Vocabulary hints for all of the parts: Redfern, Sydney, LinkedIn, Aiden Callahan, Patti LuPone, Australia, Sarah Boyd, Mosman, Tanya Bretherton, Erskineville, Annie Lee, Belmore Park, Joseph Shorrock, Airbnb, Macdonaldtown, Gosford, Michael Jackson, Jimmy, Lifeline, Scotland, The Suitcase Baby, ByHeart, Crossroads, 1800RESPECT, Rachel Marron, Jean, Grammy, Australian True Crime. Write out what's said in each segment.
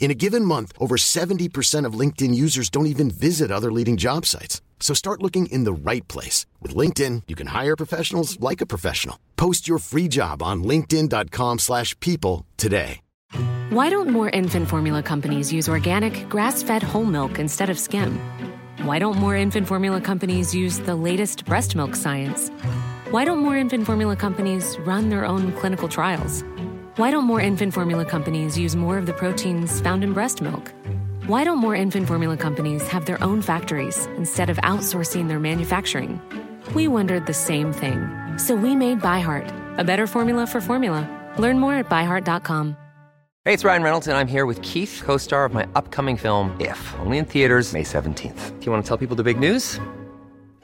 In a given month, over 70% of LinkedIn users don't even visit other leading job sites. So start looking in the right place. With LinkedIn, you can hire professionals like a professional. Post your free job on linkedin.com/people today. Why don't more infant formula companies use organic, grass-fed whole milk instead of skim? Why don't more infant formula companies use the latest breast milk science? Why don't more infant formula companies run their own clinical trials? Why don't more infant formula companies use more of the proteins found in breast milk? Why don't more infant formula companies have their own factories instead of outsourcing their manufacturing? We wondered the same thing. So we made ByHeart, a better formula for formula. Learn more at byheart.com. Hey, it's Ryan Reynolds, and I'm here with Keith, co-star of my upcoming film, If, only in theaters May 17th. Do you want to tell people the big news?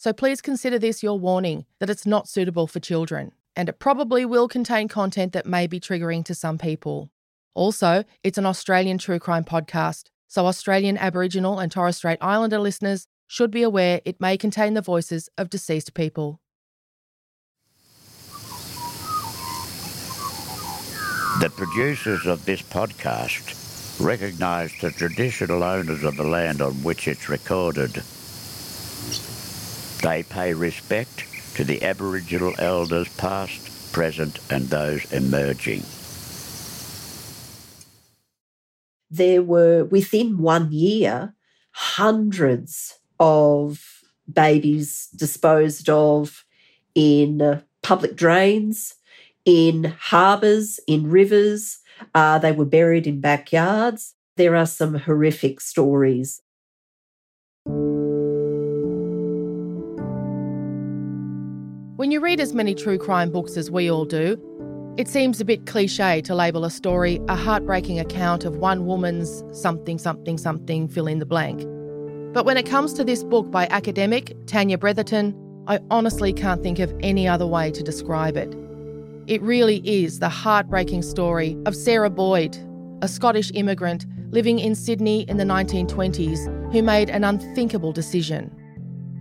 So please consider this your warning that it's not suitable for children, and it probably will contain content that may be triggering to some people. Also, it's an Australian true crime podcast, so Australian Aboriginal and Torres Strait Islander listeners should be aware it may contain the voices of deceased people. The producers of this podcast recognise the traditional owners of the land on which it's recorded. They pay respect to the Aboriginal elders past, present and those emerging. There were, within 1 year, hundreds of babies disposed of in public drains, in harbours, in rivers. They were buried in backyards. There are some horrific stories. When you read as many true crime books as we all do, it seems a bit cliché to label a story a heartbreaking account of one woman's something, fill in the blank. But when it comes to this book by academic Tanya Bretherton, I honestly can't think of any other way to describe it. It really is the heartbreaking story of Sarah Boyd, a Scottish immigrant living in Sydney in the 1920s who made an unthinkable decision.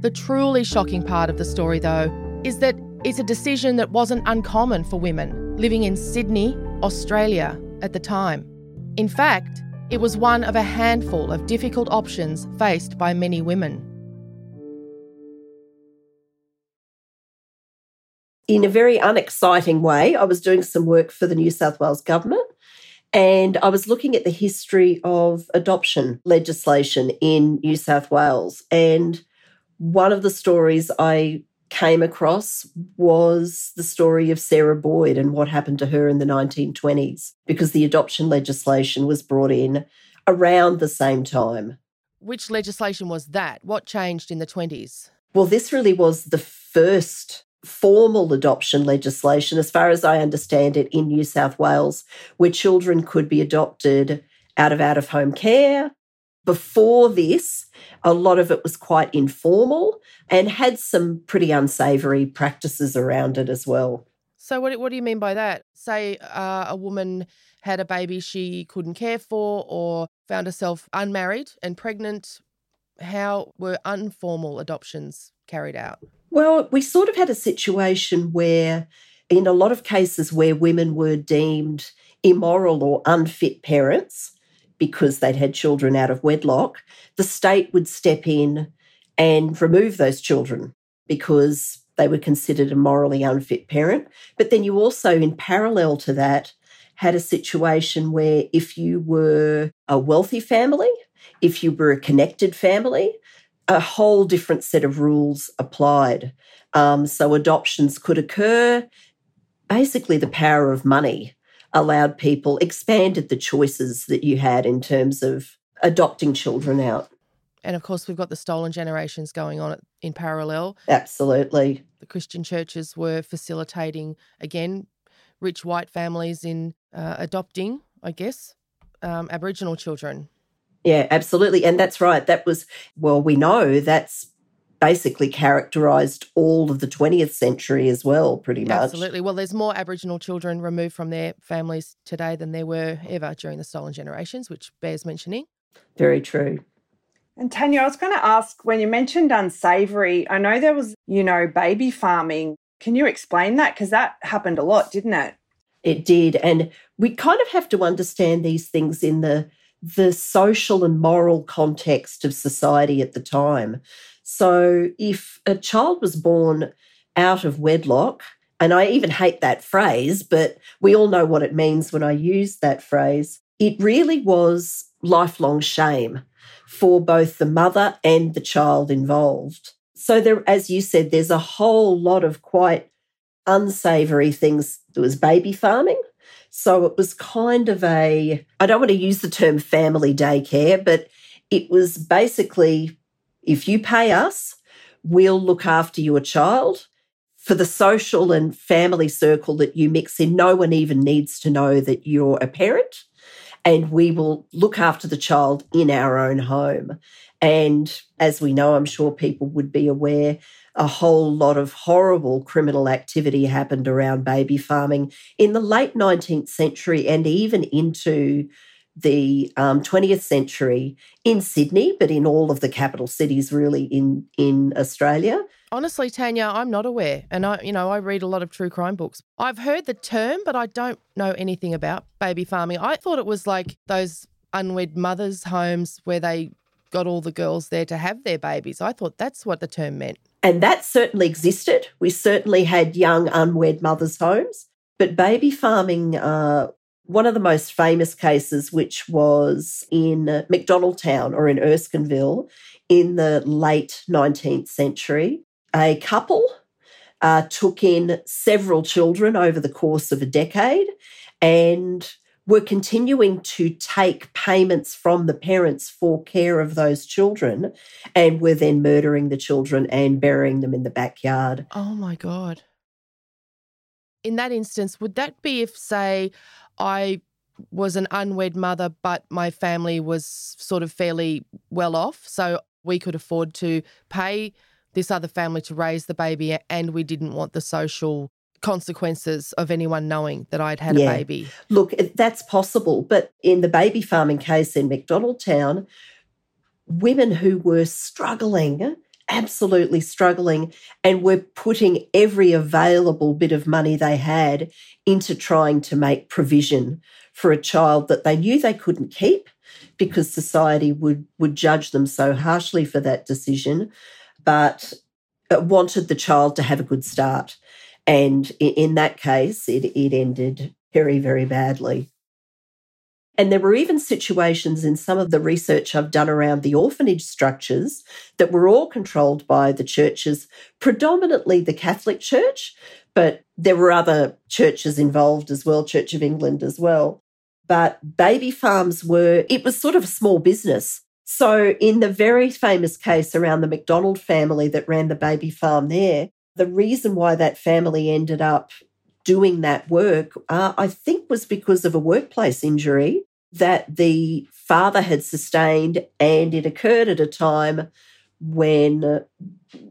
The truly shocking part of the story, though, is that it's a decision that wasn't uncommon for women living in Sydney, Australia at the time. In fact, it was one of a handful of difficult options faced by many women. in a very unexciting way. I was doing some work for the New South Wales government, and I was looking at the history of adoption legislation in New South Wales. And one of the stories I came across was the story of Sarah Boyd and what happened to her in the 1920s, because the adoption legislation was brought in around the same time. Which legislation was that? What changed in the 20s? Well, this really was the first formal adoption legislation, as far as I understand it, in New South Wales, where children could be adopted out of home care. Before this, a lot of it was quite informal and had some pretty unsavoury practices around it as well. So what do you mean by that? Say a woman had a baby she couldn't care for or found herself unmarried and pregnant. How were informal adoptions carried out? Well, we sort of had a situation where, in a lot of cases where women were deemed immoral or unfit parents, because they'd had children out of wedlock, the state would step in and remove those children because they were considered a morally unfit parent. But then you also, in parallel to that, had a situation where if you were a wealthy family, if you were a connected family, a whole different set of rules applied. So adoptions could occur. Basically, the power of money allowed people, expanded the choices that you had in terms of adopting children out. And, of course, we've got the stolen generations going on in parallel. Absolutely. The Christian churches were facilitating, again, rich white families in adopting, I guess, Aboriginal children. Yeah, absolutely. And that's right. That was, well, we know that's basically characterised all of the 20th century as well, pretty much. Absolutely. Well, there's more Aboriginal children removed from their families today than there were ever during the Stolen Generations, which bears mentioning. Very true. And Tanya, I was going to ask, when you mentioned unsavoury, I know there was, baby farming. Can you explain that? Because that happened a lot, didn't it? It did. And we kind of have to understand these things in the social and moral context of society at the time. So if a child was born out of wedlock, and I even hate that phrase, but we all know what it means when I use that phrase, it really was lifelong shame for both the mother and the child involved. So there, as you said, there's a whole lot of quite unsavoury things. There was baby farming. So it was kind of I don't want to use the term family daycare, but it was basically, if you pay us, we'll look after your child. For the social and family circle that you mix in, no one even needs to know that you're a parent, and we will look after the child in our own home. And as we know, I'm sure people would be aware, a whole lot of horrible criminal activity happened around baby farming in the late 19th century and even into the 20th century in Sydney, but in all of the capital cities really in Australia. Honestly, Tanya, I'm not aware. And, I read a lot of true crime books. I've heard the term, but I don't know anything about baby farming. I thought it was like those unwed mothers' homes where they got all the girls there to have their babies. I thought that's what the term meant. And that certainly existed. We certainly had young unwed mothers' homes. But baby farming, one of the most famous cases, which was in Macdonaldtown or in Erskineville in the late 19th century, a couple took in several children over the course of a decade and were continuing to take payments from the parents for care of those children and were then murdering the children and burying them in the backyard. Oh, my God. In that instance, would that be if, say, I was an unwed mother, but my family was sort of fairly well off, so we could afford to pay this other family to raise the baby, and we didn't want the social consequences of anyone knowing that I'd had a baby? Look, that's possible. But in the baby farming case in Macdonaldtown, women who were struggling, absolutely struggling, and were putting every available bit of money they had into trying to make provision for a child that they knew they couldn't keep because society would judge them so harshly for that decision, but wanted the child to have a good start. And in that case, it ended very, very badly. And there were even situations in some of the research I've done around the orphanage structures that were all controlled by the churches, predominantly the Catholic Church, but there were other churches involved as well, Church of England as well. But baby farms it was sort of a small business. So in the very famous case around the MacDonald family that ran the baby farm there, the reason why that family ended up doing that work, I think, was because of a workplace injury that the father had sustained, and it occurred at a time when,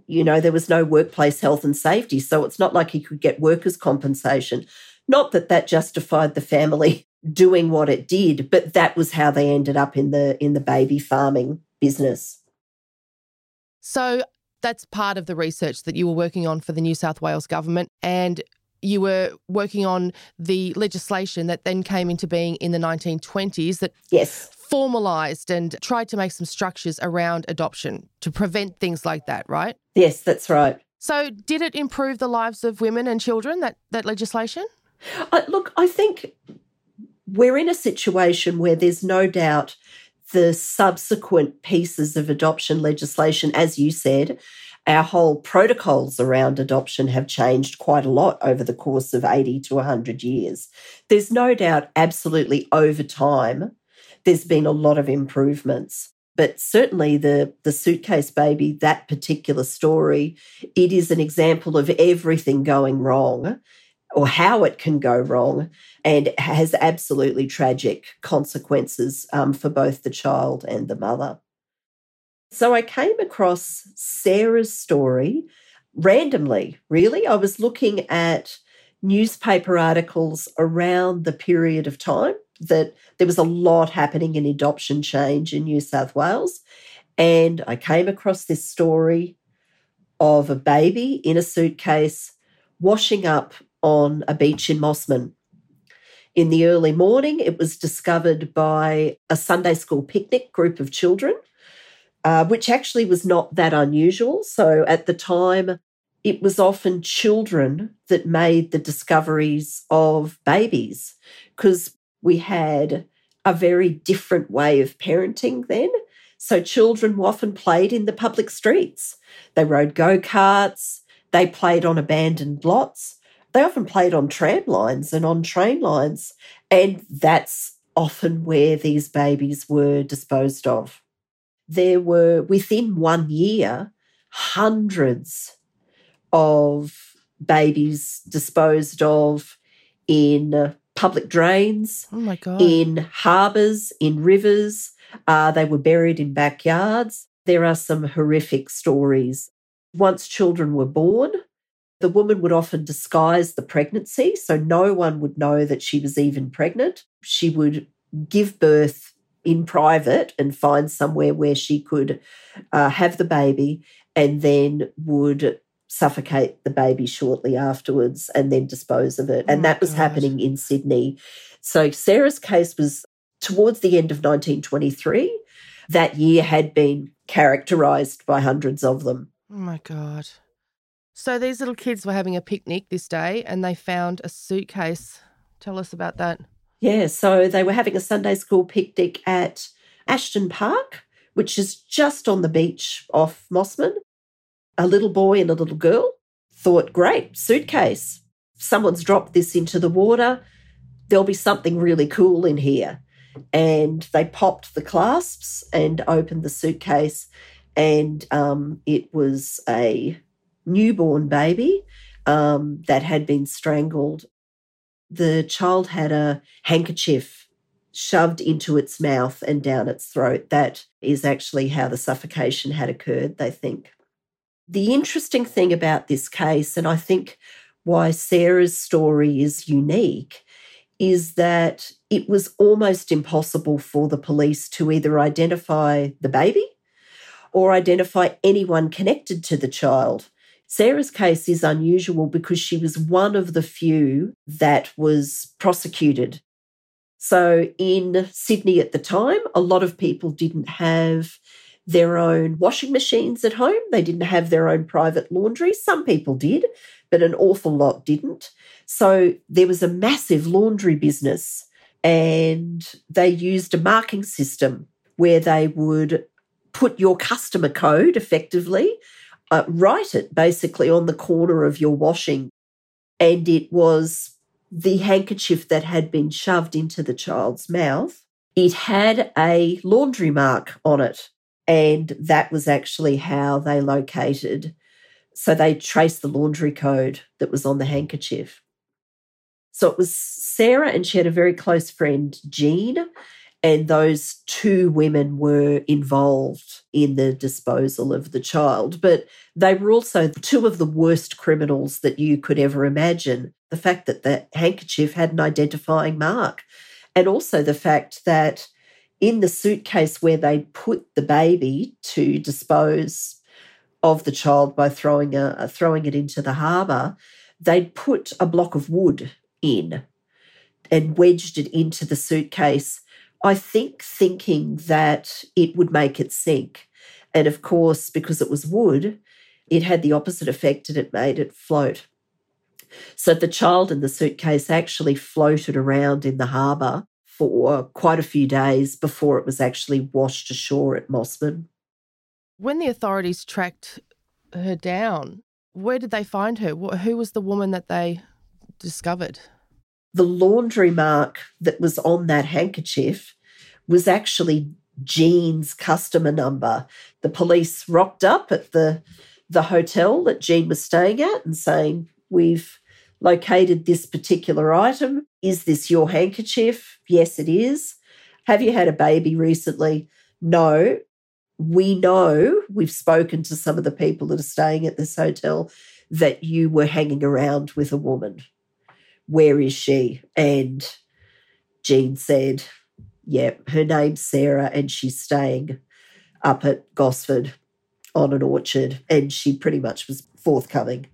there was no workplace health and safety. So it's not like he could get workers' compensation. Not that that justified the family doing what it did, but that was how they ended up in the baby farming business. So that's part of the research that you were working on for the New South Wales government, and you were working on the legislation that then came into being in the 1920s that formalised and tried to make some structures around adoption to prevent things like that, right? Yes, that's right. So did it improve the lives of women and children, that legislation? Look, I think we're in a situation where there's no doubt the subsequent pieces of adoption legislation, as you said, our whole protocols around adoption have changed quite a lot over the course of 80 to 100 years. There's no doubt absolutely over time there's been a lot of improvements. But certainly the suitcase baby, that particular story, it is an example of everything going wrong, or how it can go wrong, and has absolutely tragic consequences for both the child and the mother. So I came across Sarah's story randomly, really. I was looking at newspaper articles around the period of time that there was a lot happening in adoption change in New South Wales, and I came across this story of a baby in a suitcase washing up on a beach in Mosman. In the early morning, it was discovered by a Sunday school picnic group of children, which actually was not that unusual. So at the time, it was often children that made the discoveries of babies, because we had a very different way of parenting then. So children often played in the public streets. They rode go-karts. They played on abandoned lots. They often played on tram lines and on train lines, and that's often where these babies were disposed of. There were, within 1 year, hundreds of babies disposed of in public drains, oh my God, in harbours, in rivers. They were buried in backyards. There are some horrific stories. Once children were born, the woman would often disguise the pregnancy, so no one would know that she was even pregnant. She would give birth in private and find somewhere where she could have the baby, and then would suffocate the baby shortly afterwards and then dispose of it. And that was happening in Sydney. So Sarah's case was towards the end of 1923. That year had been characterised by hundreds of them. Oh, my God. So these little kids were having a picnic this day and they found a suitcase. Tell us about that. Yeah, so they were having a Sunday school picnic at Ashton Park, which is just on the beach off Mosman. A little boy and a little girl thought, great, suitcase. Someone's dropped this into the water. There'll be something really cool in here. And they popped the clasps and opened the suitcase, and it was a newborn baby that had been strangled. The child had a handkerchief shoved into its mouth and down its throat. That is actually how the suffocation had occurred, they think. The interesting thing about this case, and I think why Sarah's story is unique, is that it was almost impossible for the police to either identify the baby or identify anyone connected to the child. Sarah's case is unusual because she was one of the few that was prosecuted. So in Sydney at the time, a lot of people didn't have their own washing machines at home. They didn't have their own private laundry. Some people did, but an awful lot didn't. So there was a massive laundry business, and they used a marking system where they would put your customer code effectively, write it basically on the corner of your washing, and it was the handkerchief that had been shoved into the child's mouth. It had a laundry mark on it, and that was actually how they located. So they traced the laundry code that was on the handkerchief. So it was Sarah, and she had a very close friend, Jean, and those two women were involved in the disposal of the child. But they were also two of the worst criminals that you could ever imagine. The fact that the handkerchief had an identifying mark, and also the fact that in the suitcase where they put the baby to dispose of the child by throwing it into the harbour, they'd put a block of wood in and wedged it into the suitcase, I think thinking that it would make it sink. And, of course, because it was wood, it had the opposite effect and it made it float. So the child in the suitcase actually floated around in the harbour for quite a few days before it was actually washed ashore at Mosman. When the authorities tracked her down, where did they find her? Who was the woman that they discovered? The laundry mark that was on that handkerchief was actually Jean's customer number. The police rocked up at the hotel that Jean was staying at and saying, "We've located this particular item. Is this your handkerchief?" "Yes, it is." "Have you had a baby recently?" "No." "We know, we've spoken to some of the people that are staying at this hotel, that you were hanging around with a woman. Where is she?" And Jean said, "Yep, her name's Sarah and she's staying up at Gosford on an orchard," and she pretty much was forthcoming.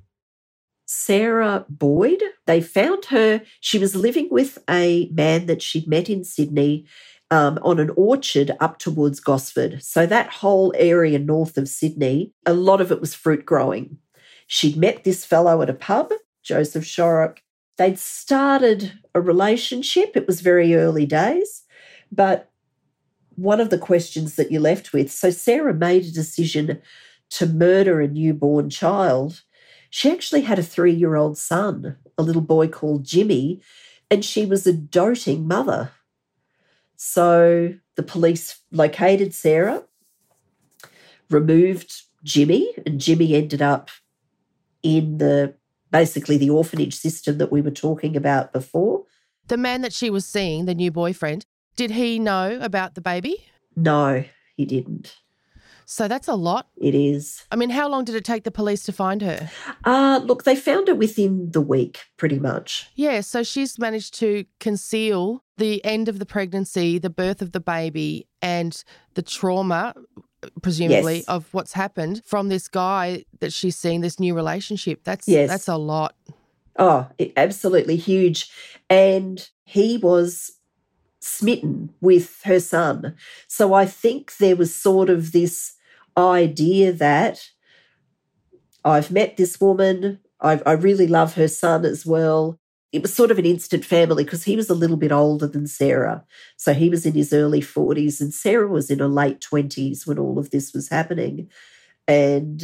Sarah Boyd, they found her. She was living with a man that she'd met in Sydney on an orchard up towards Gosford. So that whole area north of Sydney, a lot of it was fruit growing. She'd met this fellow at a pub, Joseph Shorrock. They'd started a relationship. It was very early days. But one of the questions that you're left with, so Sarah made a decision to murder a newborn child. She actually had a 3-year-old son, a little boy called Jimmy, and she was a doting mother. So the police located Sarah, removed Jimmy, and Jimmy ended up in basically the orphanage system that we were talking about before. The man that she was seeing, the new boyfriend, did he know about the baby? No, he didn't. So that's a lot. It is. I mean, how long did it take the police to find her? Look, they found her within the week, pretty much. Yeah, so she's managed to conceal the end of the pregnancy, the birth of the baby, and the trauma, presumably, yes, of what's happened from this guy that she's seeing, this new relationship. That's a lot. Oh, absolutely huge. And he was smitten with her son. So I think there was sort of this idea that I've met this woman, I really love her son as well. It was sort of an instant family because he was a little bit older than Sarah. So he was in his early 40s and Sarah was in her late 20s when all of this was happening. And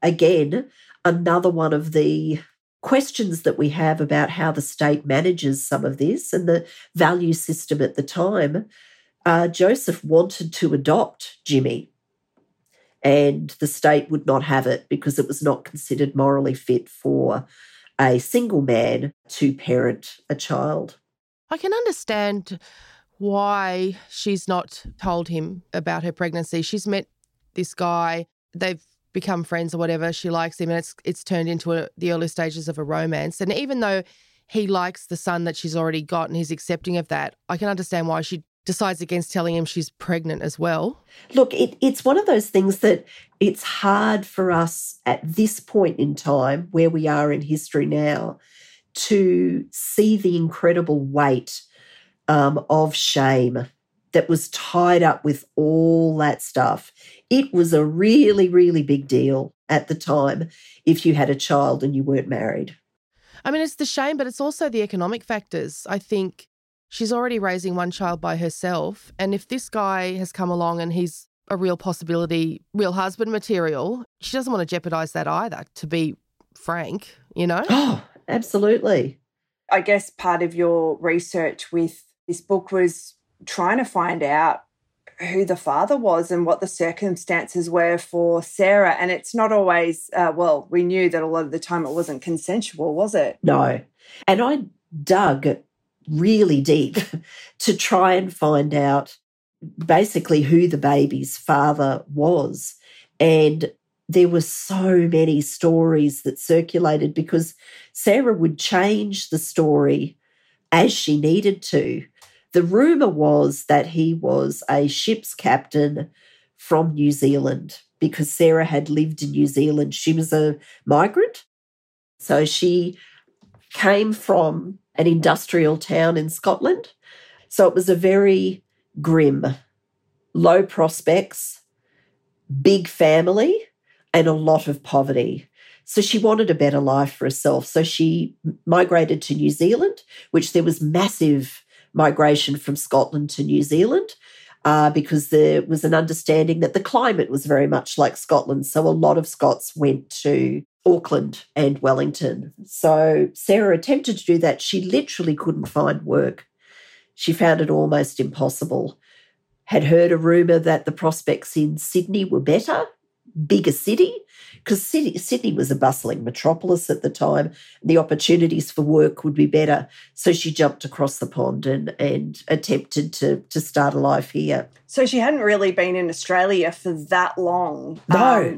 again, another one of the questions that we have about how the state manages some of this and the value system at the time. Joseph wanted to adopt Jimmy and the state would not have it because it was not considered morally fit for a single man to parent a child. I can understand why she's not told him about her pregnancy. She's met this guy, they've become friends or whatever, she likes him, and it's turned into the early stages of a romance. And even though he likes the son that she's already got and he's accepting of that, I can understand why she decides against telling him she's pregnant as well. Look, it's one of those things that it's hard for us at this point in time, where we are in history now, to see the incredible weight of shame that was tied up with all that stuff. It was a really, really big deal at the time if you had a child and you weren't married. I mean, it's the shame, but it's also the economic factors. I think she's already raising one child by herself, and if this guy has come along and he's a real possibility, real husband material, she doesn't want to jeopardise that either, to be frank, you know? Oh, absolutely. I guess part of your research with this book was trying to find out who the father was and what the circumstances were for Sarah. And it's not always, well, we knew that a lot of the time it wasn't consensual, was it? No. And I dug really deep to try and find out basically who the baby's father was. And there were so many stories that circulated because Sarah would change the story as she needed to. The rumour was that he was a ship's captain from New Zealand because Sarah had lived in New Zealand. She was a migrant. So she came from an industrial town in Scotland. So it was a very grim, low prospects, big family and a lot of poverty. So she wanted a better life for herself. So she migrated to New Zealand, which there was massive migration from Scotland to New Zealand because there was an understanding that the climate was very much like Scotland. So a lot of Scots went to Auckland and Wellington. So Sarah attempted to do that. She literally couldn't find work. She found it almost impossible. Had heard a rumour that the prospects in Sydney were better, bigger city, because Sydney was a bustling metropolis at the time. The opportunities for work would be better. So she jumped across the pond and attempted to start a life here. So she hadn't really been in Australia for that long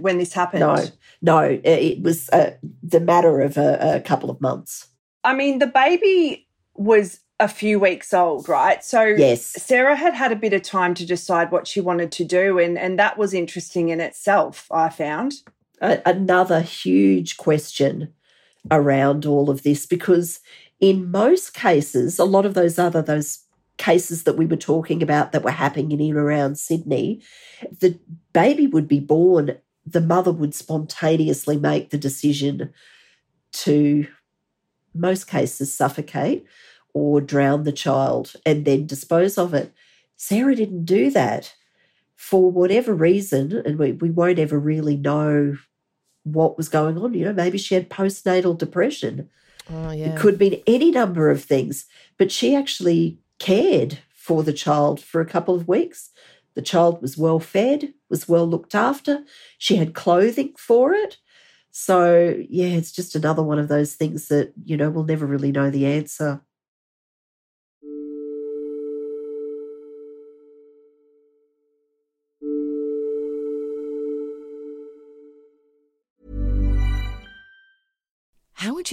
when this happened. No, it was the matter of a couple of months. I mean, the baby was a few weeks old, right? So yes. Sarah had a bit of time to decide what she wanted to do, and that was interesting in itself, I found. Another huge question around all of this, because in most cases, a lot of those cases that we were talking about that were happening in and around Sydney, the baby would be born, the mother would spontaneously make the decision to, most cases, suffocate or drown the child and then dispose of it. Sarah didn't do that for whatever reason, and we won't ever really know what was going on. You know, maybe she had postnatal depression. Oh, yeah. It could have been any number of things, but she actually cared for the child for a couple of weeks. The child was well fed, was well looked after. She had clothing for it. So, yeah, it's just another one of those things that, you know, we'll never really know the answer. Would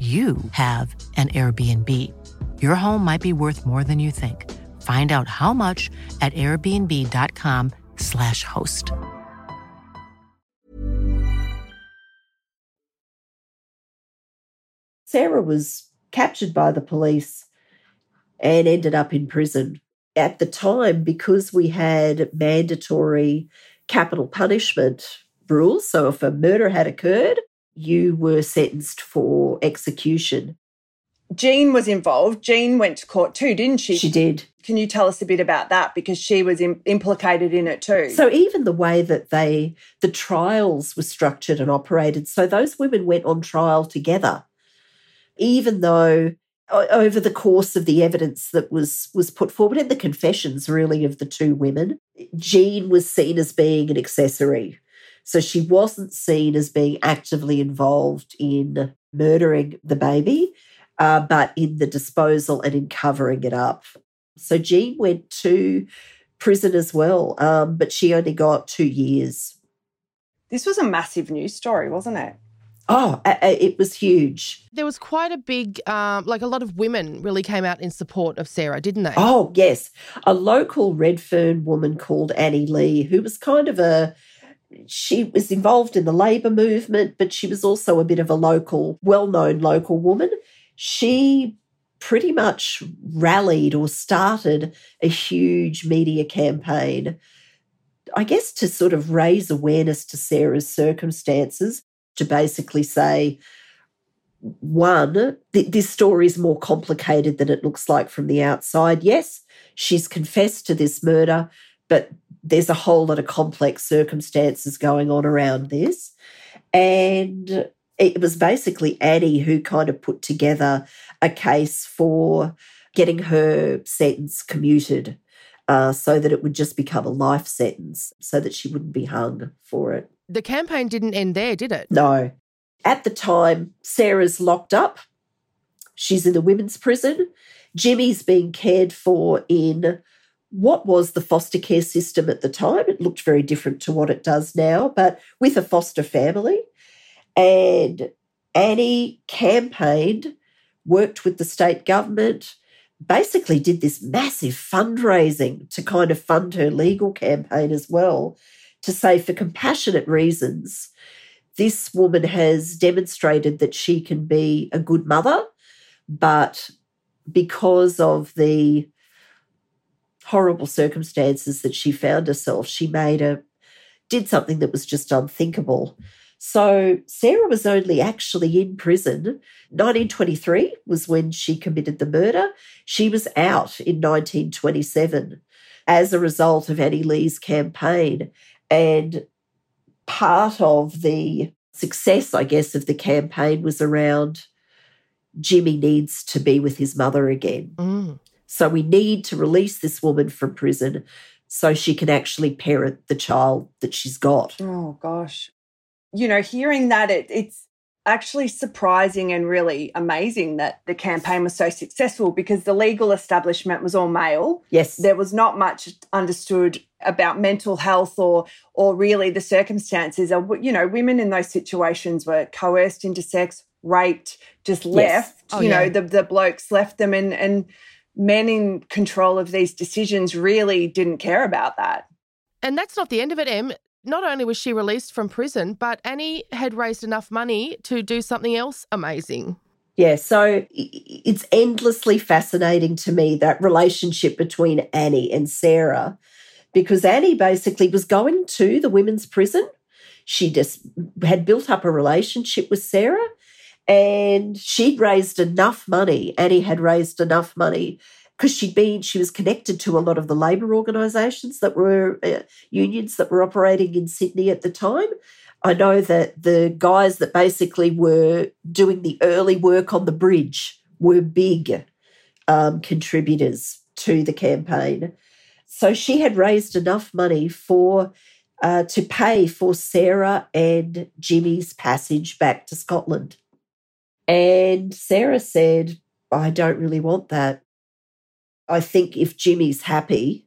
you have an Airbnb. Your home might be worth more than you think. Find out how much at airbnb.com/host. Sarah was captured by the police and ended up in prison. At the time, because we had mandatory capital punishment rules, so if a murder had occurred, you were sentenced for execution. Jean was involved. Jean went to court too, didn't she? She did. Can you tell us a bit about that? Because she was implicated in it too. So even the way that the trials were structured and operated, so those women went on trial together, even though over the course of the evidence that was put forward and the confessions really of the two women, Jean was seen as being an accessory. So she wasn't seen as being actively involved in murdering the baby, but in the disposal and in covering it up. So Jean went to prison as well, but she only got 2 years. This was a massive news story, wasn't it? Oh, it was huge. There was quite a big, a lot of women really came out in support of Sarah, didn't they? Oh, yes. A local Redfern woman called Annie Lee, who was kind of she was involved in the labour movement, but she was also a bit of a well-known local woman. She pretty much rallied or started a huge media campaign, I guess, to sort of raise awareness to Sarah's circumstances, to basically say, one, this story is more complicated than it looks like from the outside. Yes, she's confessed to this murder, but there's a whole lot of complex circumstances going on around this. And it was basically Annie who kind of put together a case for getting her sentence commuted so that it would just become a life sentence, so that she wouldn't be hung for it. The campaign didn't end there, did it? No. At the time, Sarah's locked up. She's in the women's prison. Jimmy's being cared for in what was the foster care system at the time. It looked very different to what it does now, but with a foster family. And Annie campaigned, worked with the state government, basically did this massive fundraising to kind of fund her legal campaign as well, to say, for compassionate reasons, this woman has demonstrated that she can be a good mother, but because of the horrible circumstances that she found herself, she did something that was just unthinkable. So Sarah was only actually in prison. 1923 was when she committed the murder. She was out in 1927 as a result of Annie Lee's campaign. And part of the success, I guess, of the campaign was around Jimmy needs to be with his mother again. Mm. So we need to release this woman from prison so she can actually parent the child that she's got. Oh, gosh. You know, hearing that, it's actually surprising and really amazing that the campaign was so successful, because the legal establishment was all male. Yes. There was not much understood about mental health or really the circumstances. You know, women in those situations were coerced into sex, raped, just left. Yes. Oh, you know, the blokes left them and men in control of these decisions really didn't care about that. And that's not the end of it, Em. Not only was she released from prison, but Annie had raised enough money to do something else amazing. Yeah, so it's endlessly fascinating to me, that relationship between Annie and Sarah, because Annie basically was going to the women's prison. She just had built up a relationship with Sarah. And she'd raised enough money, Annie had raised enough money, because she was connected to a lot of the labour organisations that were unions that were operating in Sydney at the time. I know that the guys that basically were doing the early work on the bridge were big contributors to the campaign. So she had raised enough money for to pay for Sarah and Jimmy's passage back to Scotland. And Sarah said, I don't really want that. I think if Jimmy's happy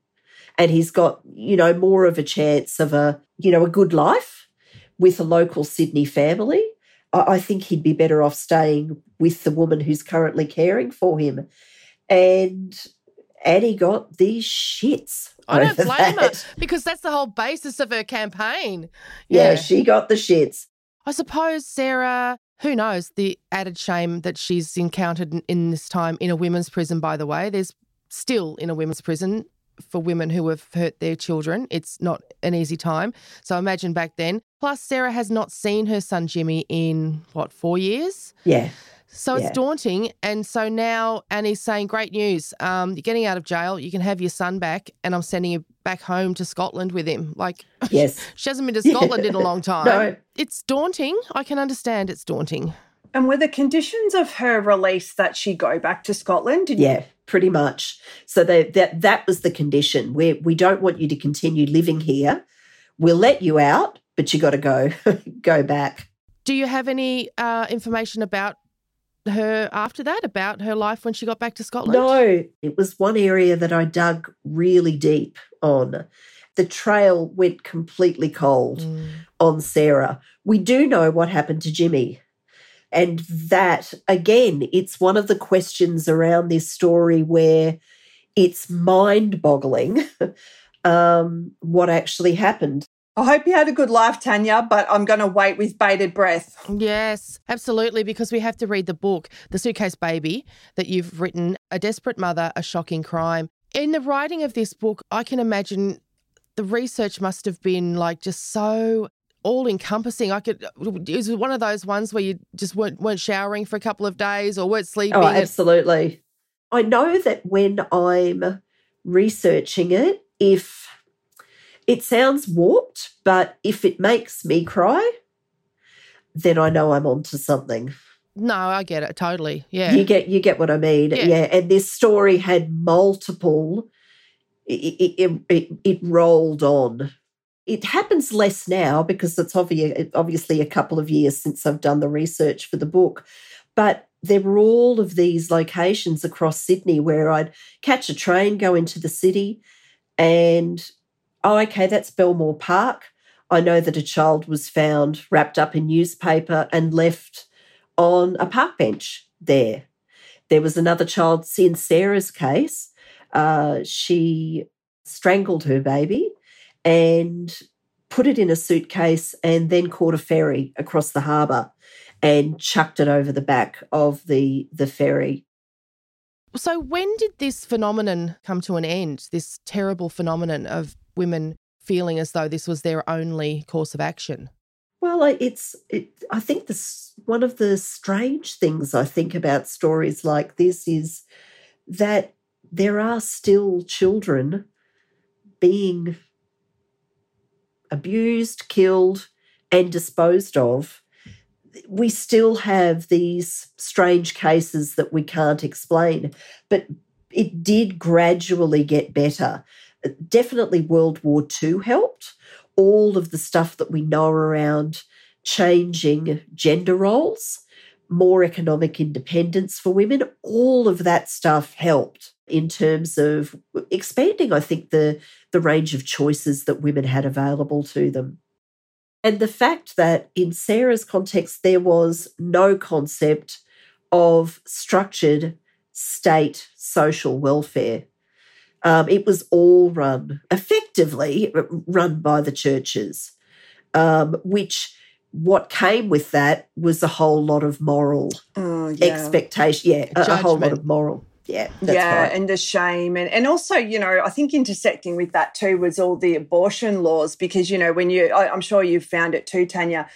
and he's got, you know, more of a chance of a, you know, a good life with a local Sydney family, I think he'd be better off staying with the woman who's currently caring for him. And Annie got these shits. I don't blame her, because that's the whole basis of her campaign. Yeah, she got the shits. I suppose Sarah, who knows, the added shame that she's encountered in this time in a women's prison, by the way. There's still in a women's prison for women who have hurt their children. It's not an easy time. So imagine back then. Plus, Sarah has not seen her son Jimmy in, 4 years? Yeah. So it's daunting. And so now Annie's saying, great news, you're getting out of jail, you can have your son back, and I'm sending you back home to Scotland with him. Like, yes. She hasn't been to Scotland in a long time. No. It's daunting. I can understand it's daunting. And were the conditions of her release that she go back to Scotland? Yeah, pretty much. So that was the condition. We don't want you to continue living here. We'll let you out, but you got to go back. Do you have any information about her after that, about her life when she got back to Scotland? No, it was one area that I dug really deep on. The trail went completely cold on Sarah. We do know what happened to Jimmy. And that, again, it's one of the questions around this story where it's mind-boggling what actually happened. I hope you had a good life, Tanya, but I'm going to wait with bated breath. Yes, absolutely, because we have to read the book, The Suitcase Baby, that you've written, A Desperate Mother, A Shocking Crime. In the writing of this book, I can imagine the research must have been like just so all-encompassing. It was one of those ones where you just weren't showering for a couple of days or weren't sleeping. Oh, absolutely. I know that when I'm researching it, if... it sounds warped, but if it makes me cry, then I know I'm onto something. No, I get it, totally, yeah. You get what I mean, yeah. And this story had multiple, it rolled on. It happens less now because it's obviously a couple of years since I've done the research for the book, but there were all of these locations across Sydney where I'd catch a train, go into the city and... oh, okay, that's Belmore Park. I know that a child was found wrapped up in newspaper and left on a park bench there. There was another child in Sarah's case. She strangled her baby and put it in a suitcase and then caught a ferry across the harbour and chucked it over the back of the ferry. So when did this phenomenon come to an end, this terrible phenomenon of women feeling as though this was their only course of action? Well, I think one of the strange things I think about stories like this is that there are still children being abused, killed, and disposed of. We still have these strange cases that we can't explain, but it did gradually get better. Definitely World War II helped. All of the stuff that we know around changing gender roles, more economic independence for women, all of that stuff helped in terms of expanding, I think, the range of choices that women had available to them. And the fact that in Sarah's context there was no concept of structured state social welfare. It was all effectively run by the churches, which what came with that was a whole lot of moral expectation. Yeah, a whole lot of moral. Yeah, that's right. And the shame. And also, you know, I think intersecting with that too was all the abortion laws because, you know, when I'm sure you've found it too, Tanya,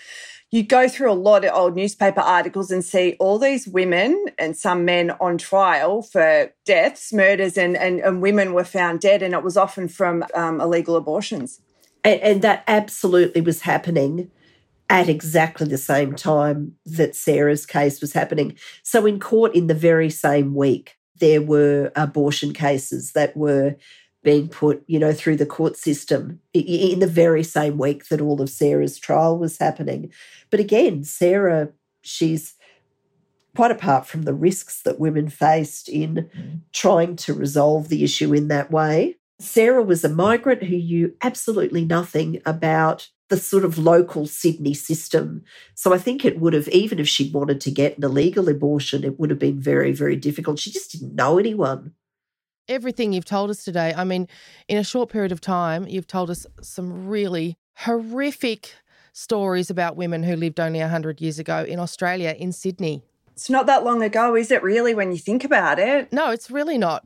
you go through a lot of old newspaper articles and see all these women and some men on trial for deaths, murders, and women were found dead, and it was often from illegal abortions. And that absolutely was happening at exactly the same time that Sarah's case was happening. So in court in the very same week, there were abortion cases that were being put, you know, through the court system in the very same week that all of Sarah's trial was happening. But again, Sarah, she's quite apart from the risks that women faced in trying to resolve the issue in that way. Sarah was a migrant who knew absolutely nothing about the sort of local Sydney system. So I think it would have, even if she wanted to get an illegal abortion, it would have been very, very difficult. She just didn't know anyone. Everything you've told us today, I mean, in a short period of time, you've told us some really horrific stories about women who lived only 100 years ago in Australia, in Sydney. It's not that long ago, is it really, when you think about it? No, it's really not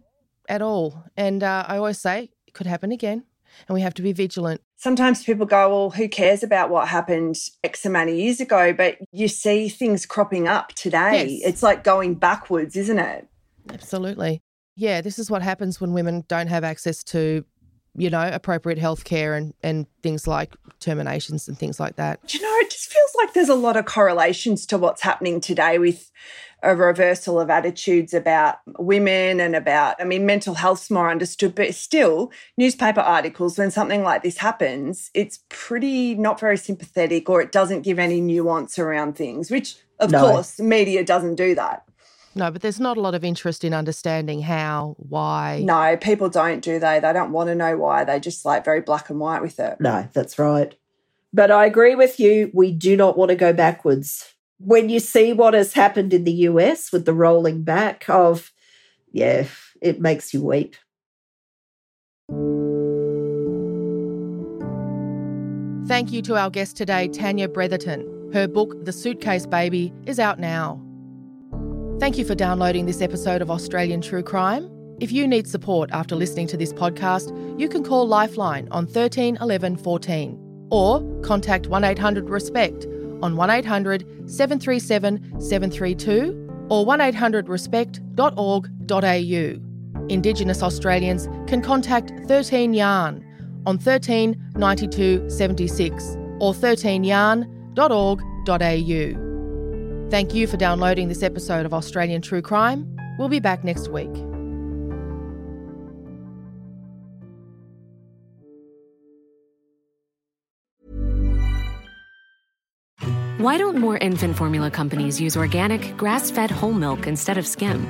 at all. And I always say it could happen again. And we have to be vigilant. Sometimes people go, well, who cares about what happened X amount of years ago? But you see things cropping up today. Yes. It's like going backwards, isn't it? Absolutely. Yeah, this is what happens when women don't have access to, you know, appropriate healthcare and things like terminations and things like that. Do you know, it just feels like there's a lot of correlations to what's happening today with a reversal of attitudes about women and about, I mean, mental health's more understood, but still newspaper articles, when something like this happens, it's pretty not very sympathetic, or it doesn't give any nuance around things, which of course media doesn't do that. No, but there's not a lot of interest in understanding how, why. No, people don't, do they? They don't want to know why. They just like very black and white with it. No, that's right. But I agree with you. We do not want to go backwards. When you see what has happened in the US with the rolling back of, yeah, it makes you weep. Thank you to our guest today, Tanya Bretherton. Her book, The Suitcase Baby, is out now. Thank you for downloading this episode of Australian True Crime. If you need support after listening to this podcast, you can call Lifeline on 13 11 14 or contact 1800RESPECT on 1800 737 732 or 1800respect.org.au. Indigenous Australians can contact 13 YARN on 13 92 76 or 13yarn.org.au. Thank you for downloading this episode of Australian True Crime. We'll be back next week. Why don't more infant formula companies use organic, grass-fed whole milk instead of skim?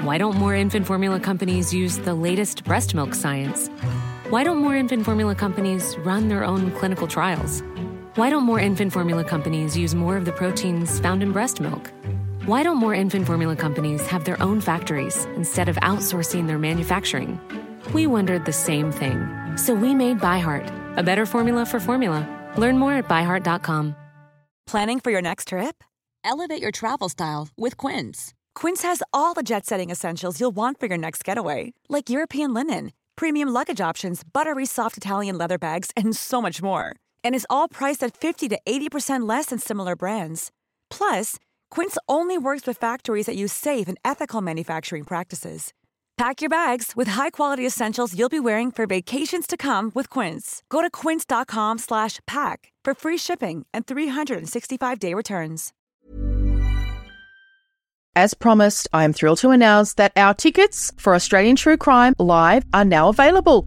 Why don't more infant formula companies use the latest breast milk science? Why don't more infant formula companies run their own clinical trials? Why don't more infant formula companies use more of the proteins found in breast milk? Why don't more infant formula companies have their own factories instead of outsourcing their manufacturing? We wondered the same thing. So we made ByHeart, a better formula for formula. Learn more at byheart.com. Planning for your next trip? Elevate your travel style with Quince. Quince has all the jet-setting essentials you'll want for your next getaway, like European linen, premium luggage options, buttery soft Italian leather bags, and so much more. And is all priced at 50 to 80% less than similar brands. Plus, Quince only works with factories that use safe and ethical manufacturing practices. Pack your bags with high-quality essentials you'll be wearing for vacations to come with Quince. Go to quince.com/pack for free shipping and 365-day returns. As promised, I am thrilled to announce that our tickets for Australian True Crime Live are now available.